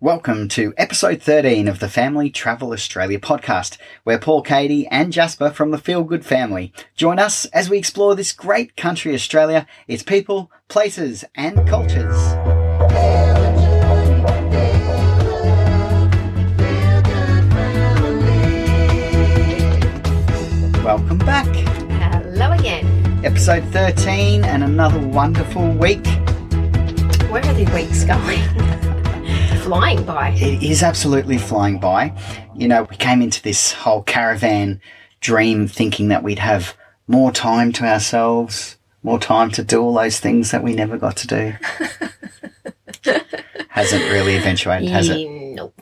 Welcome to episode 13 of the Family Travel Australia podcast, where Paul, Katie and Jasper from the Feel Good Family join us as we explore this great country Australia, its people, places and cultures. Welcome back. Hello again. Episode 13 and another wonderful week. Where are the weeks going? Flying by. It is absolutely flying by. You know, we came into this whole caravan dream thinking that we'd have more time to ourselves, more time to do all those things that we never got to do. Hasn't really eventuated, has it? Nope.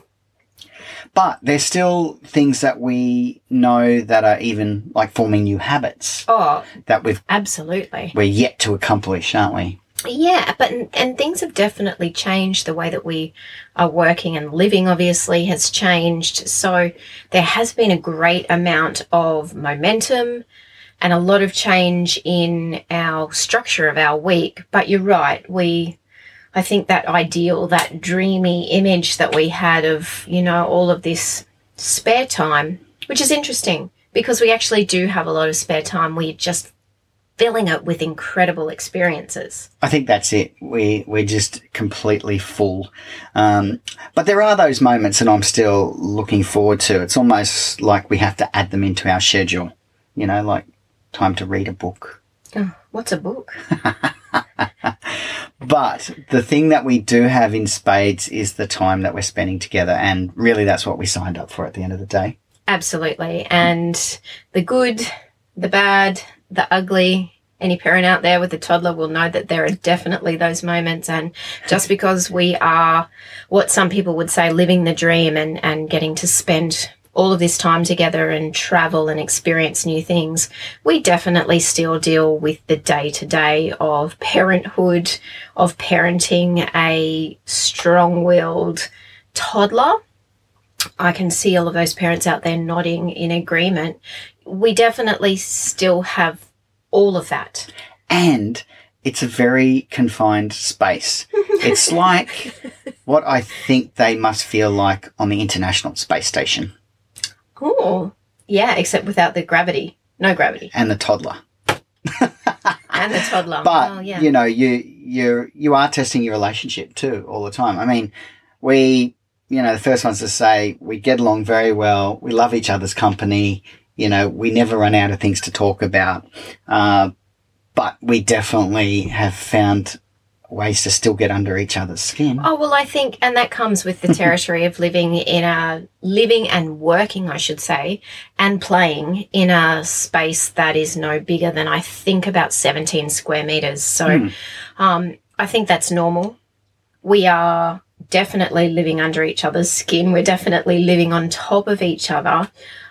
But there's still things that we know that are even like forming new habits. Oh, that we've absolutely. We're yet to accomplish, aren't we? Yeah, but and things have definitely changed. The way that we are working and living obviously has changed. So there has been a great amount of momentum and a lot of change in our structure of our week. But you're right, I think that ideal, that dreamy image that we had of, you know, all of this spare time, which is interesting because we actually do have a lot of spare time. We just filling it with incredible experiences. I think that's it. We're just completely full. But there are those moments that I'm still looking forward to. It's almost like we have to add them into our schedule, you know, like time to read a book. Oh, what's a book? But the thing that we do have in spades is the time that we're spending together, and really that's what we signed up for at the end of the day. Absolutely. And the good, the bad, the ugly, any parent out there with a toddler will know that there are definitely those moments. And just because we are what some people would say living the dream and getting to spend all of this time together and travel and experience new things, we definitely still deal with the day-to-day of parenthood, of parenting a strong-willed toddler. I can see all of those parents out there nodding in agreement. We definitely still have all of that. And it's a very confined space. It's like what I think they must feel like on the International Space Station. Oh, yeah, except without the gravity. No gravity. And the toddler. But, oh, yeah. You know, you are testing your relationship too all the time. I mean, you know, the first ones to say we get along very well, we love each other's company. You know, we never run out of things to talk about, but we definitely have found ways to still get under each other's skin. Oh, well, I think, and that comes with the territory of living and working, I should say, and playing in a space that is no bigger than, I think, about 17 square metres. So I think that's normal. We are definitely living under each other's skin. We're definitely living on top of each other.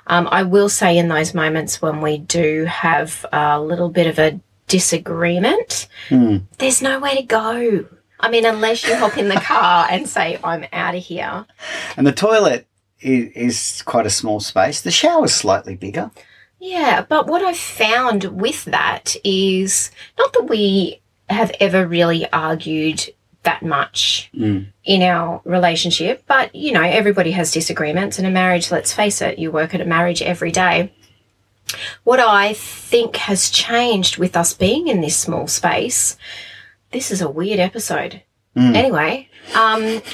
I will say in those moments when we do have a little bit of a disagreement, there's nowhere to go. I mean, unless you hop in the car and say, I'm out of here. And the toilet is quite a small space. The shower's slightly bigger. Yeah, but what I've found with that is not that we have ever really argued that much in our relationship, but you know, everybody has disagreements in a marriage. Let's face it, you work at a marriage every day. What I think has changed with us being in this small space, this is a weird episode. Anyway,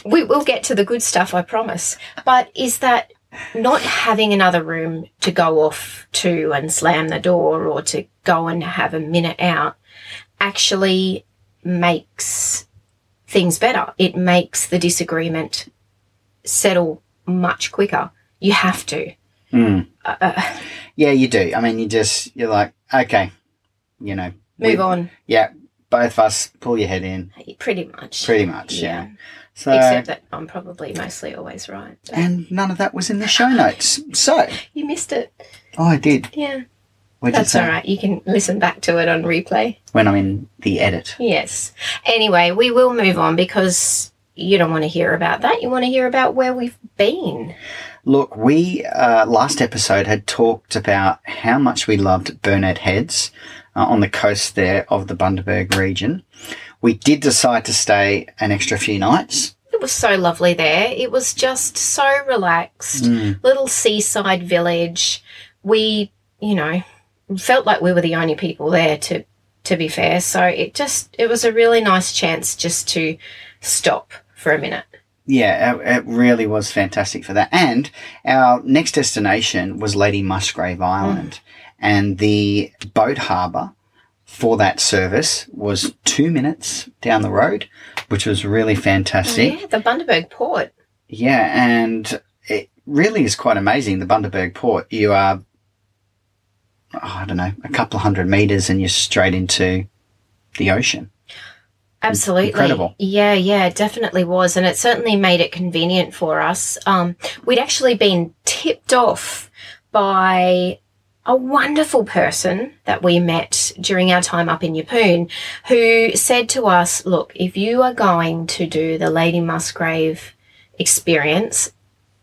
we'll get to the good stuff, I promise, but is that not having another room to go off to and slam the door or to go and have a minute out actually makes things better. It makes the disagreement settle much quicker. You have to. Yeah, you do. I mean, you're like, okay, you know. Move on. Yeah, both of us, pull your head in. Pretty much, yeah. So, except that I'm probably mostly always right. And none of that was in the show notes, so. You missed it. Oh, I did. Yeah. That's all right. You can listen back to it on replay. When I'm in the edit. Yes. Anyway, we will move on because you don't want to hear about that. You want to hear about where we've been. Look, we last episode had talked about how much we loved Burnett Heads on the coast there of the Bundaberg region. We did decide to stay an extra few nights. was so lovely there. It was just so relaxed, little seaside village. We, you know, felt like we were the only people there, to be fair. So it was a really nice chance just to stop for a minute. Yeah, it really was fantastic for that. And our next destination was Lady Musgrave Island, and the boat harbour for that service was 2 minutes down the road, which was really fantastic. Yeah, the Bundaberg port. Yeah, and it really is quite amazing, the Bundaberg port. You are, a couple of 100 meters and you're straight into the ocean. Absolutely. Incredible. Yeah, it definitely was. And it certainly made it convenient for us. We'd actually been tipped off by a wonderful person that we met during our time up in Yapoon, who said to us, look, if you are going to do the Lady Musgrave Experience,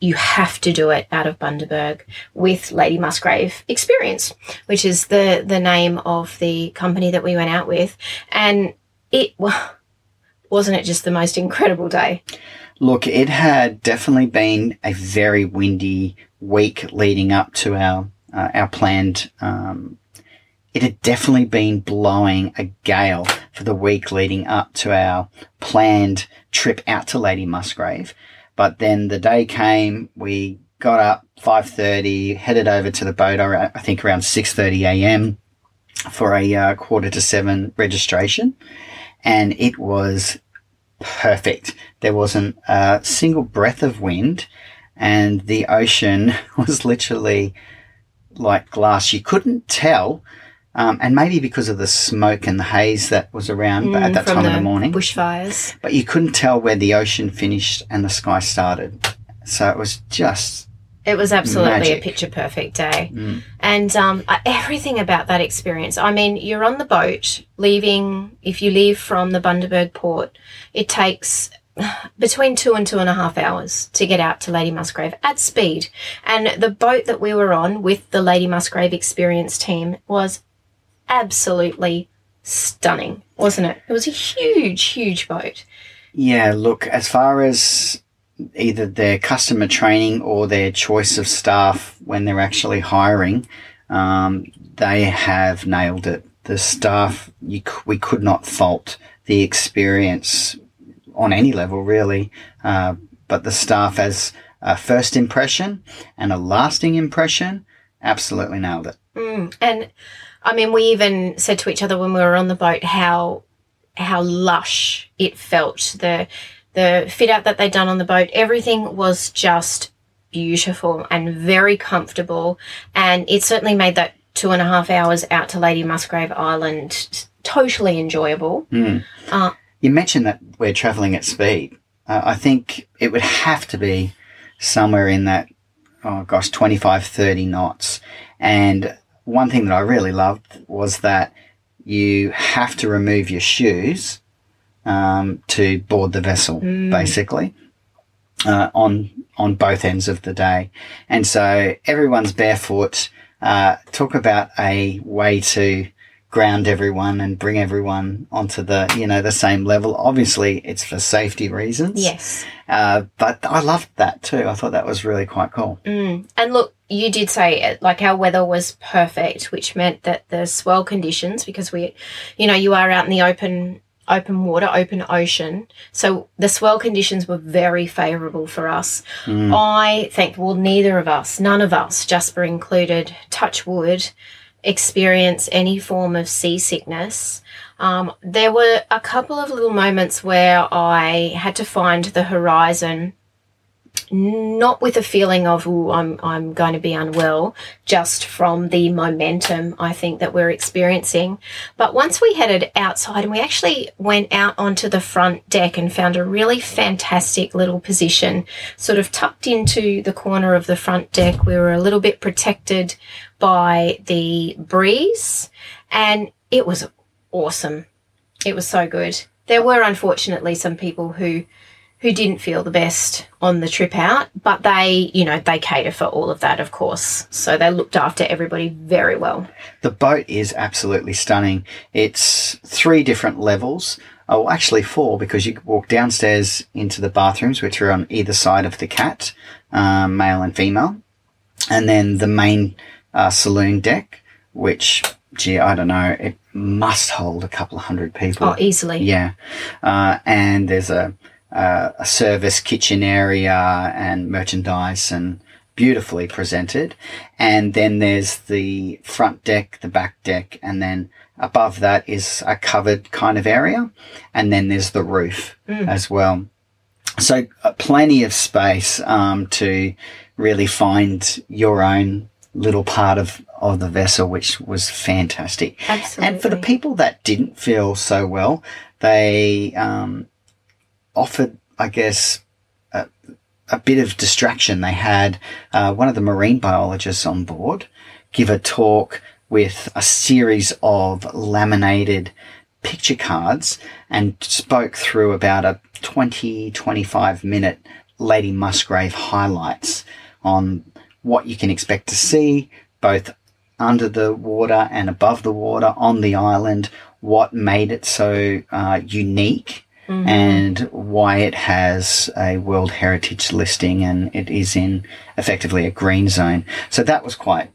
you have to do it out of Bundaberg with Lady Musgrave Experience, which is the name of the company that we went out with. And wasn't it just the most incredible day? Look, it had definitely been a very windy week leading up to our planned. It had definitely been blowing a gale for the week leading up to our planned trip out to Lady Musgrave. But then the day came, we got up 5:30, headed over to the boat, I think around 6:30 a.m. for a 6:45 registration. And it was perfect. There wasn't a single breath of wind, and the ocean was literally like glass. You couldn't tell, and maybe because of the smoke and the haze that was around at that time of the morning. Bushfires. But you couldn't tell where the ocean finished and the sky started. So it was just... It was absolutely magic. A picture-perfect day. And everything about that experience, I mean, you're on the boat leaving, if you leave from the Bundaberg port, it takes between 2 and 2.5 hours to get out to Lady Musgrave at speed. And the boat that we were on with the Lady Musgrave Experience team was absolutely stunning, wasn't it? It was a huge, huge boat. Yeah, look, as far as... either their customer training or their choice of staff when they're actually hiring, they have nailed it. The staff, we could not fault the experience on any level, really. But the staff as a first impression and a lasting impression, absolutely nailed it. And, I mean, we even said to each other when we were on the boat how lush it felt, the fit out that they'd done on the boat, everything was just beautiful and very comfortable. And it certainly made that 2.5 hours out to Lady Musgrave Island totally enjoyable. You mentioned that we're travelling at speed. I think it would have to be somewhere in that, 25, 30 knots. And one thing that I really loved was that you have to remove your shoes to board the vessel, basically, on both ends of the day. And so everyone's barefoot. Talk about a way to ground everyone and bring everyone onto the, the same level. Obviously, it's for safety reasons. Yes. But I loved that too. I thought that was really quite cool. And look, you did say it, like our weather was perfect, which meant that the swell conditions, because we, you are out in the open water, open ocean. So the swell conditions were very favourable for us. I think, none of us, Jasper included, touch wood, experience any form of seasickness. There were a couple of little moments where I had to find the horizon, not with a feeling of, I'm going to be unwell, just from the momentum I think that we're experiencing. But once we headed outside and we actually went out onto the front deck and found a really fantastic little position, sort of tucked into the corner of the front deck. We were a little bit protected by the breeze and it was awesome. It was so good. There were unfortunately some people who didn't feel the best on the trip out, but they, they cater for all of that, of course. So they looked after everybody very well. The boat is absolutely stunning. It's 3 different levels. Oh, actually four, because you could walk downstairs into the bathrooms, which are on either side of the cat, male and female, and then the main saloon deck, which, gee, I don't know, it must hold a couple of hundred people. Oh, easily. Yeah. And there's a service kitchen area and merchandise and beautifully presented. And then there's the front deck, the back deck, and then above that is a covered kind of area, and then there's the roof as well. So plenty of space to really find your own little part of the vessel, which was fantastic. Absolutely. And for the people that didn't feel so well, they offered, I guess, a bit of distraction. They had one of the marine biologists on board give a talk with a series of laminated picture cards and spoke through about a 20, 25-minute Lady Musgrave highlights on what you can expect to see, both under the water and above the water, on the island, what made it so unique and why it has a World Heritage listing and it is in effectively a green zone. So that was quite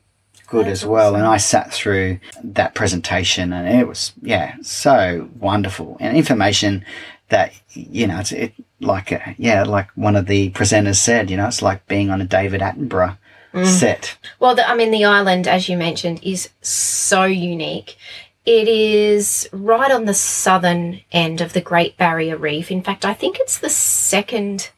good as well. Awesome. And I sat through that presentation and it was, yeah, so wonderful. And information that, you know, like one of the presenters said, you know, it's like being on a David Attenborough set. Well, the island, as you mentioned, is so unique. It is right on the southern end of the Great Barrier Reef. In fact, I think it's the second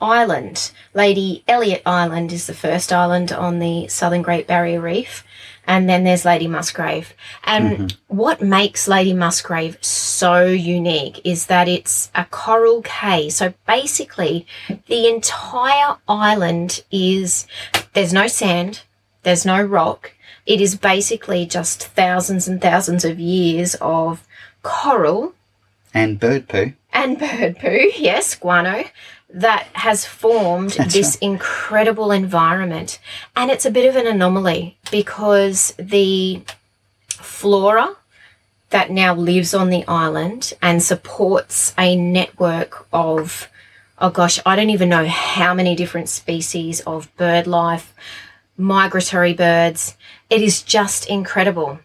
island. Lady Elliot Island is the first island on the southern Great Barrier Reef, and then there's Lady Musgrave. And what makes Lady Musgrave so unique is that it's a coral cay. So basically the entire island is, there's no sand, there's no rock. It is basically just thousands and thousands of years of coral. And bird poo. Yes, guano. That has formed incredible environment. And it's a bit of an anomaly because the flora that now lives on the island and supports a network of, I don't even know how many different species of bird life, migratory birds. It is just incredible.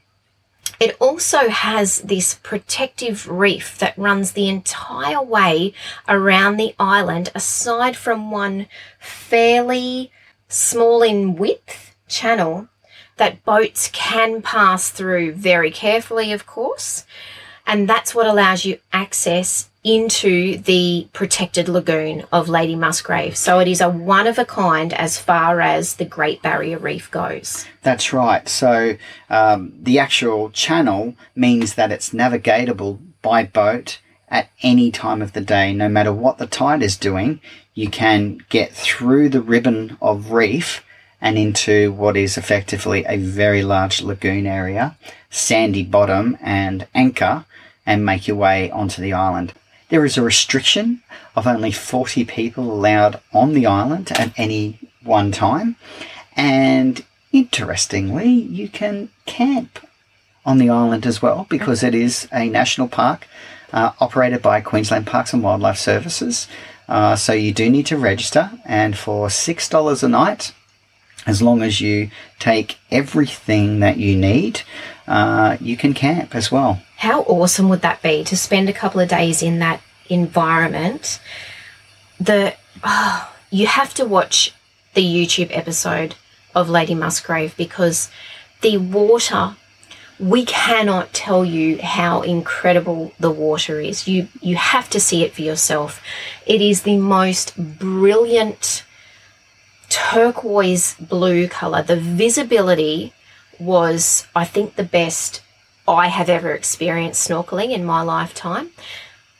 It also has this protective reef that runs the entire way around the island, aside from one fairly small in width channel that boats can pass through very carefully, of course. And that's what allows you access into the protected lagoon of Lady Musgrave. So it is a one-of-a-kind as far as the Great Barrier Reef goes. That's right. So the actual channel means that it's navigatable by boat at any time of the day. No matter what the tide is doing, you can get through the ribbon of reef and into what is effectively a very large lagoon area, sandy bottom and anchor, and make your way onto the island. There is a restriction of only 40 people allowed on the island at any one time. And interestingly, you can camp on the island as well because it is a national park operated by Queensland Parks and Wildlife Services. So you do need to register, and for $6 a night, as long as you take everything that you need, you can camp as well. How awesome would that be to spend a couple of days in that environment? You have to watch the YouTube episode of Lady Musgrave because the water, we cannot tell you how incredible the water is. You have to see it for yourself. It is the most brilliant turquoise blue colour. The visibility was, I think, the best I have ever experienced snorkeling in my lifetime.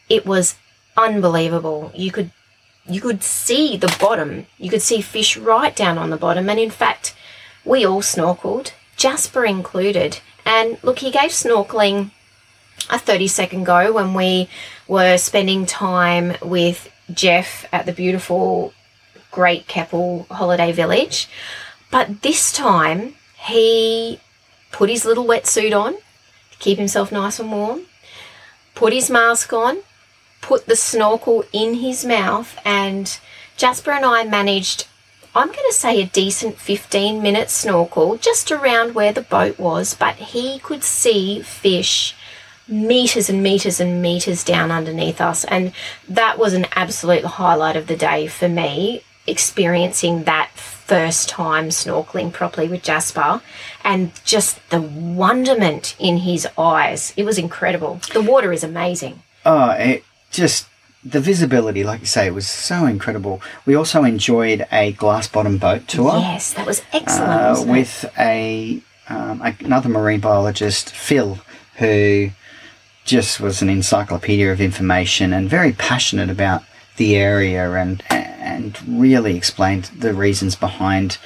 It was unbelievable. You could see the bottom. You could see fish right down on the bottom. And in fact, we all snorkeled, Jasper included. And look, he gave snorkeling a 30-second go when we were spending time with Jeff at the beautiful Great Keppel Holiday Village. But this time he put his little wetsuit on to keep himself nice and warm, put his mask on, put the snorkel in his mouth, and Jasper and I managed, I'm going to say, a decent 15-minute snorkel just around where the boat was, but he could see fish metres and metres and metres down underneath us, and that was an absolute highlight of the day for me, experiencing that first time snorkeling properly with Jasper, and just the wonderment in his eyes. It was incredible. The water is amazing. Oh, it just... the visibility, like you say, was so incredible. We also enjoyed a glass-bottom boat tour. Yes, that was excellent. With another marine biologist, Phil, who just was an encyclopedia of information and very passionate about the area, and really explained the reasons behind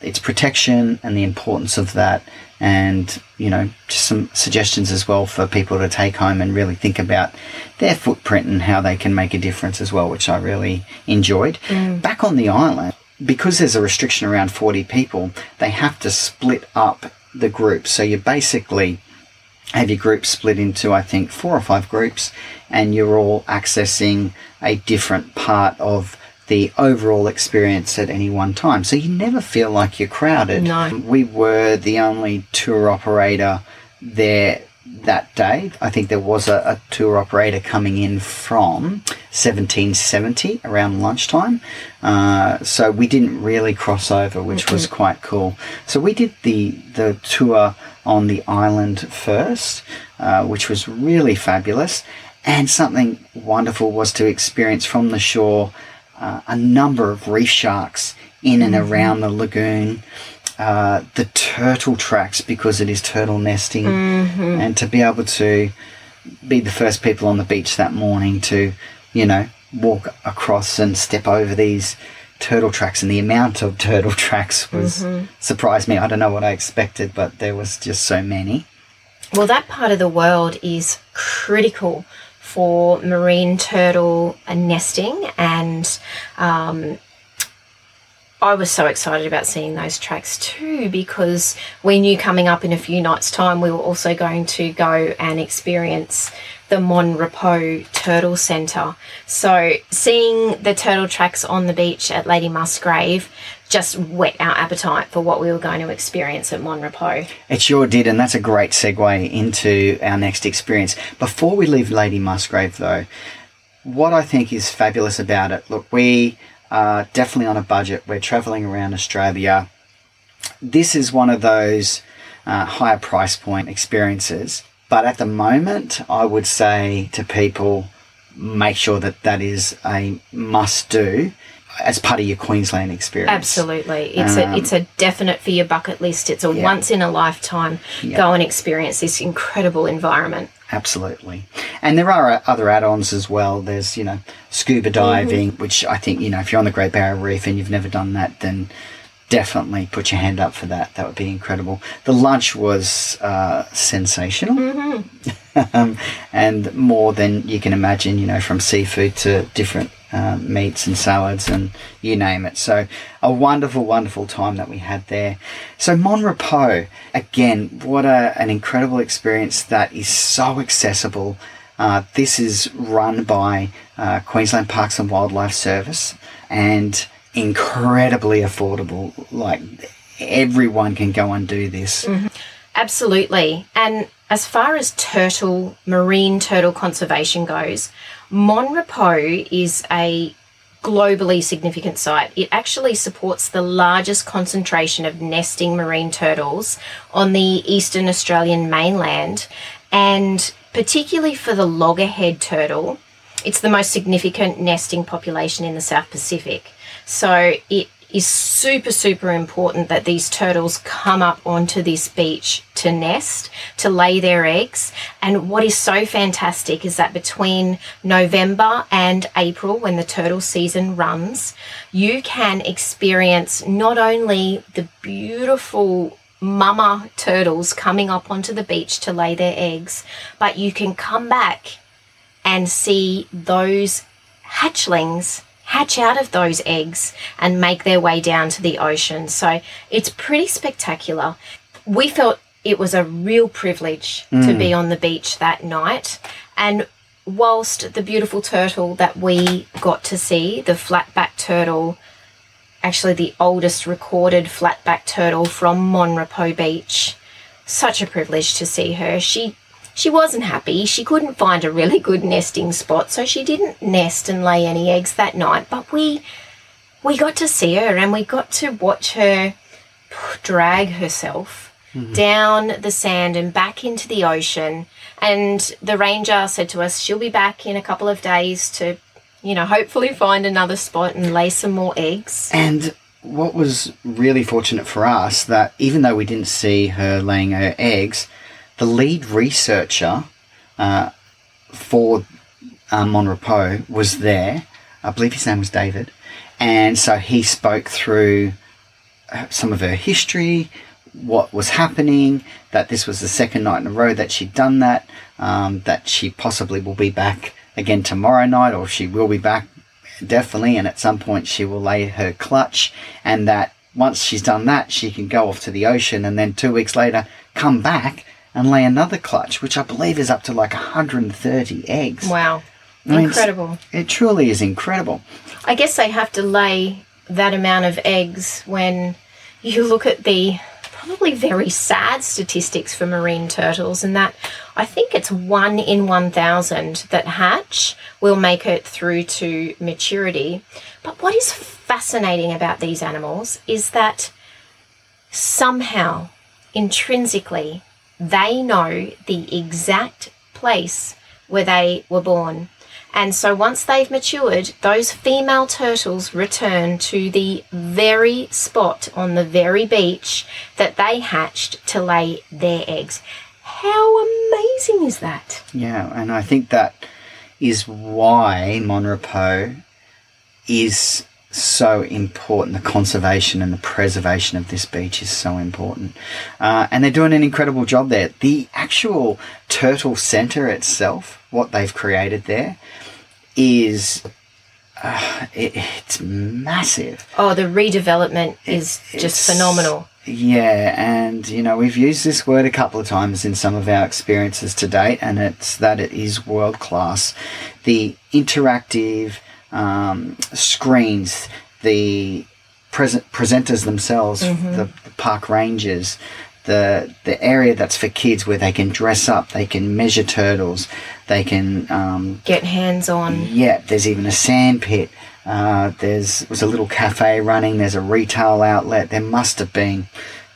its protection and the importance of that, and, you know, just some suggestions as well for people to take home and really think about their footprint and how they can make a difference as well, which I really enjoyed. Back on the island, because there's a restriction around 40 people, they have to split up the groups. So you basically have your group split into, I think, 4 or 5 groups, and you're all accessing a different part of the overall experience at any one time. So you never feel like you're crowded. No. We were the only tour operator there that day. I think there was a tour operator coming in from 1770 around lunchtime. So we didn't really cross over, which was quite cool. So we did the tour on the island first, which was really fabulous. And something wonderful was to experience from the shore a number of reef sharks in and around the lagoon, the turtle tracks, because it is turtle nesting, and to be able to be the first people on the beach that morning to, you know, walk across and step over these turtle tracks, and the amount of turtle tracks was surprised me. I don't know what I expected, but there was just so many. Well, that part of the world is critical for marine turtle nesting, and I was so excited about seeing those tracks too, because we knew coming up in a few nights' time we were also going to go and experience the Mon Repos Turtle Centre. So seeing the turtle tracks on the beach at Lady Musgrave just whet our appetite for what we were going to experience at Mon Repos. It sure did, and that's a great segue into our next experience. Before we leave Lady Musgrave, though, what I think is fabulous about it, look, we are definitely on a budget. We're travelling around Australia. This is one of those higher price point experiences, but at the moment I would say to people, make sure that that is a must-do as part of your Queensland experience. Absolutely. It's a definite for your bucket list. It's a once-in-a-lifetime go and experience this incredible environment. Absolutely. And there are other add-ons as well. There's, you know, scuba diving, which I think, you know, if you're on the Great Barrier Reef and you've never done that, then definitely put your hand up for that. That would be incredible. The lunch was sensational, and more than you can imagine, you know, from seafood to different meats and salads and you name it. So a wonderful, wonderful time that we had there. So Mon Repos, again, what an incredible experience that is so accessible. This is run by Queensland Parks and Wildlife Service, and incredibly affordable. Like, everyone can go and do this. Absolutely. And as far as marine turtle conservation goes, Mon Repos is a globally significant site. It actually supports the largest concentration of nesting marine turtles on the eastern Australian mainland, and particularly for the loggerhead turtle, it's the most significant nesting population in the South Pacific. So it is super, super important that these turtles come up onto this beach to nest, to lay their eggs. And what is so fantastic is that between November and April, when the turtle season runs, you can experience not only the beautiful mama turtles coming up onto the beach to lay their eggs, but you can come back and see those hatchlings hatch out of those eggs and make their way down to the ocean. So it's pretty spectacular. We felt it was a real privilege to be on the beach that night. And whilst the beautiful turtle that we got to see, the flatback turtle, actually the oldest recorded flatback turtle from Mon Repos Beach, such a privilege to see her. She wasn't happy. She couldn't find a really good nesting spot, so she didn't nest and lay any eggs that night. But we got to see her, and we got to watch her drag herself down the sand and back into the ocean. And the ranger said to us, she'll be back in a couple of days to, you know, hopefully find another spot and lay some more eggs. And what was really fortunate for us, that even though we didn't see her laying her eggs, the lead researcher for Mon Repos was there. I believe his name was David. And so he spoke through some of her history, what was happening, that this was the second night in a row that she'd done that, that she possibly will be back again tomorrow night, or she will be back definitely, and at some point she will lay her clutch, and that once she's done that, she can go off to the ocean and then 2 weeks later come back and lay another clutch, which I believe is up to like 130 eggs. Wow. I mean, incredible. It truly is incredible. I guess they have to lay that amount of eggs when you look at the probably very sad statistics for marine turtles, and that I think it's 1 in 1,000 that hatch will make it through to maturity. But what is fascinating about these animals is that somehow, intrinsically, they know the exact place where they were born. And so once they've matured, those female turtles return to the very spot on the very beach that they hatched to lay their eggs. How amazing is that? Yeah, and I think that is why Mon Repos is so important. The conservation and the preservation of this beach is so important, and they're doing an incredible job there. The actual turtle centre itself, what they've created there, is it's massive. Oh, the redevelopment is just phenomenal. Yeah, and you know, we've used this word a couple of times in some of our experiences to date, and it's that it is world class. The interactive screens, the presenters themselves, the park rangers, the area that's for kids where they can dress up, they can measure turtles, they can get hands on. Yeah, there's even a sand pit. There was a little cafe running. There's a retail outlet. There must have been,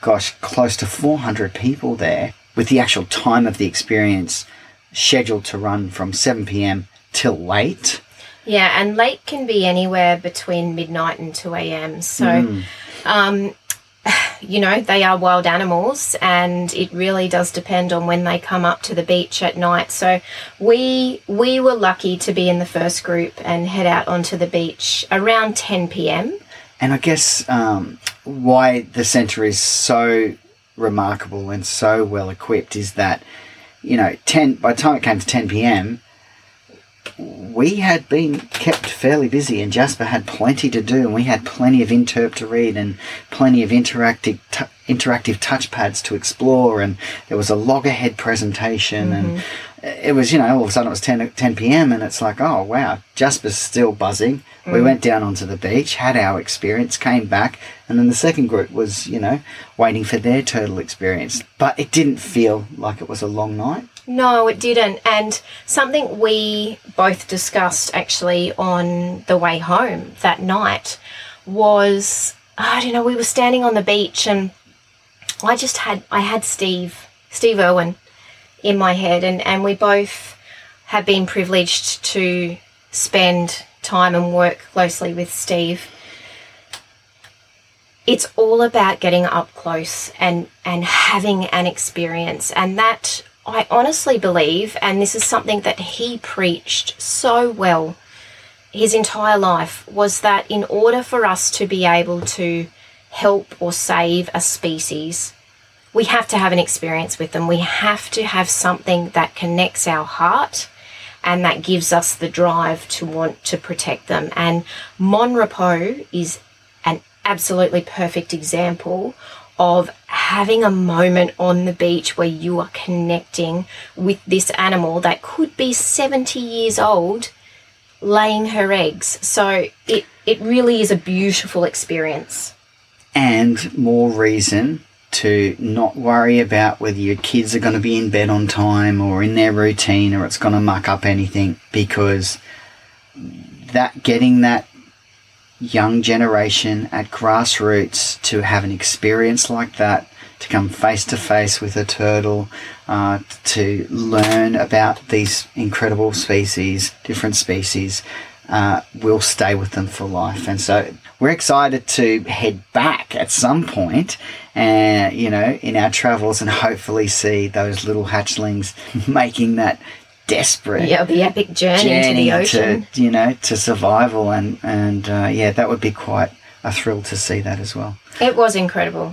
gosh, close to 400 people there, with the actual time of the experience scheduled to run from 7 p.m. till late. Yeah, and late can be anywhere between midnight and 2 a.m. So, you know, they are wild animals, and it really does depend on when they come up to the beach at night. So we were lucky to be in the first group and head out onto the beach around 10 p.m. And I guess why the centre is so remarkable and so well equipped is that, you know, by the time it came to 10 p.m., we had been kept fairly busy, and Jasper had plenty to do, and we had plenty of interp to read and plenty of interactive touchpads to explore, and there was a loggerhead presentation, and it was, you know, all of a sudden it was 10 p.m. and it's like, oh wow, Jasper's still buzzing. We went down onto the beach, had our experience, came back, and then the second group was, you know, waiting for their turtle experience. But it didn't feel like it was a long night. No, it didn't. And something we both discussed actually on the way home that night was, I don't know, we were standing on the beach, and I just had Steve Irwin in my head, and we both have been privileged to spend time and work closely with Steve. It's all about getting up close and having an experience, and that I honestly believe, and this is something that he preached so well his entire life, was that in order for us to be able to help or save a species, we have to have an experience with them. We have to have something that connects our heart and that gives us the drive to want to protect them. And Mon Repos is an absolutely perfect example of having a moment on the beach where you are connecting with this animal that could be 70 years old laying her eggs. So it really is a beautiful experience. And more reason to not worry about whether your kids are going to be in bed on time or in their routine or it's going to muck up anything, because that getting that young generation at grassroots to have an experience like that, to come face to face with a turtle, to learn about these incredible species, different species, will stay with them for life. And so we're excited to head back at some point, in our travels, and hopefully see those little hatchlings making that desperate. Yeah, the epic journey into the ocean. To survival. And that would be quite a thrill to see that as well. It was incredible.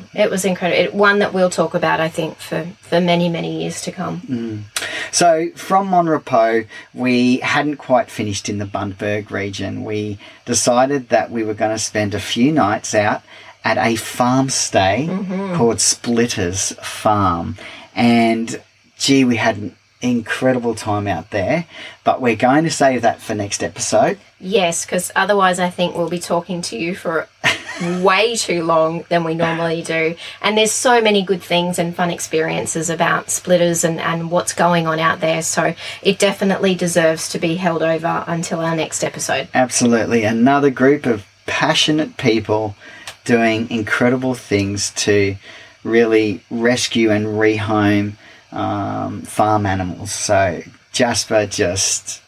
One that we'll talk about, I think, for many, many years to come. So from Mon Repos, we hadn't quite finished in the Bundaberg region. We decided that we were going to spend a few nights out at a farm stay called Splitters Farm. And, gee, we had an incredible time out there. But we're going to save that for next episode. Yes, because otherwise I think we'll be talking to you for way too long than we normally do. And there's so many good things and fun experiences about Splitters and what's going on out there. So it definitely deserves to be held over until our next episode. Absolutely. Another group of passionate people doing incredible things to really rescue and rehome farm animals. So Jasper he just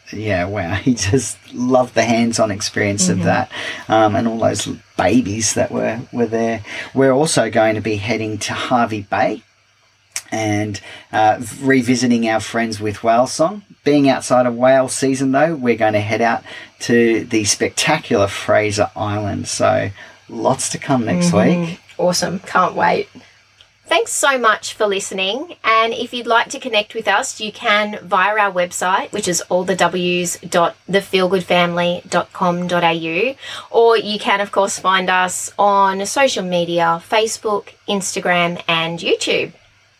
loved the hands-on experience of that, and all those babies that were there. We're also going to be heading to Harvey Bay and revisiting our friends with Whale Song. Being outside of whale season, though, we're going to head out to the spectacular Fraser Island. So lots to come next week. Awesome. Can't wait. Thanks so much for listening, and if you'd like to connect with us, you can via our website, which is allthews.thefeelgoodfamily.com.au, or you can, of course, find us on social media, Facebook, Instagram and YouTube.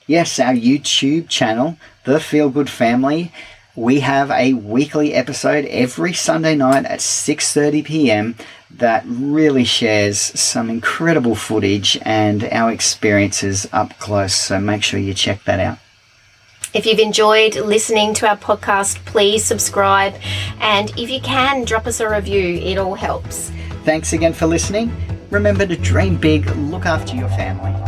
Yes, our YouTube channel, The Feel Good Family. We have a weekly episode every Sunday night at 6:30 p.m. that really shares some incredible footage and our experiences up close. So make sure you check that out. If you've enjoyed listening to our podcast, please subscribe. And if you can, drop us a review. It all helps. Thanks again for listening. Remember to dream big, look after your family.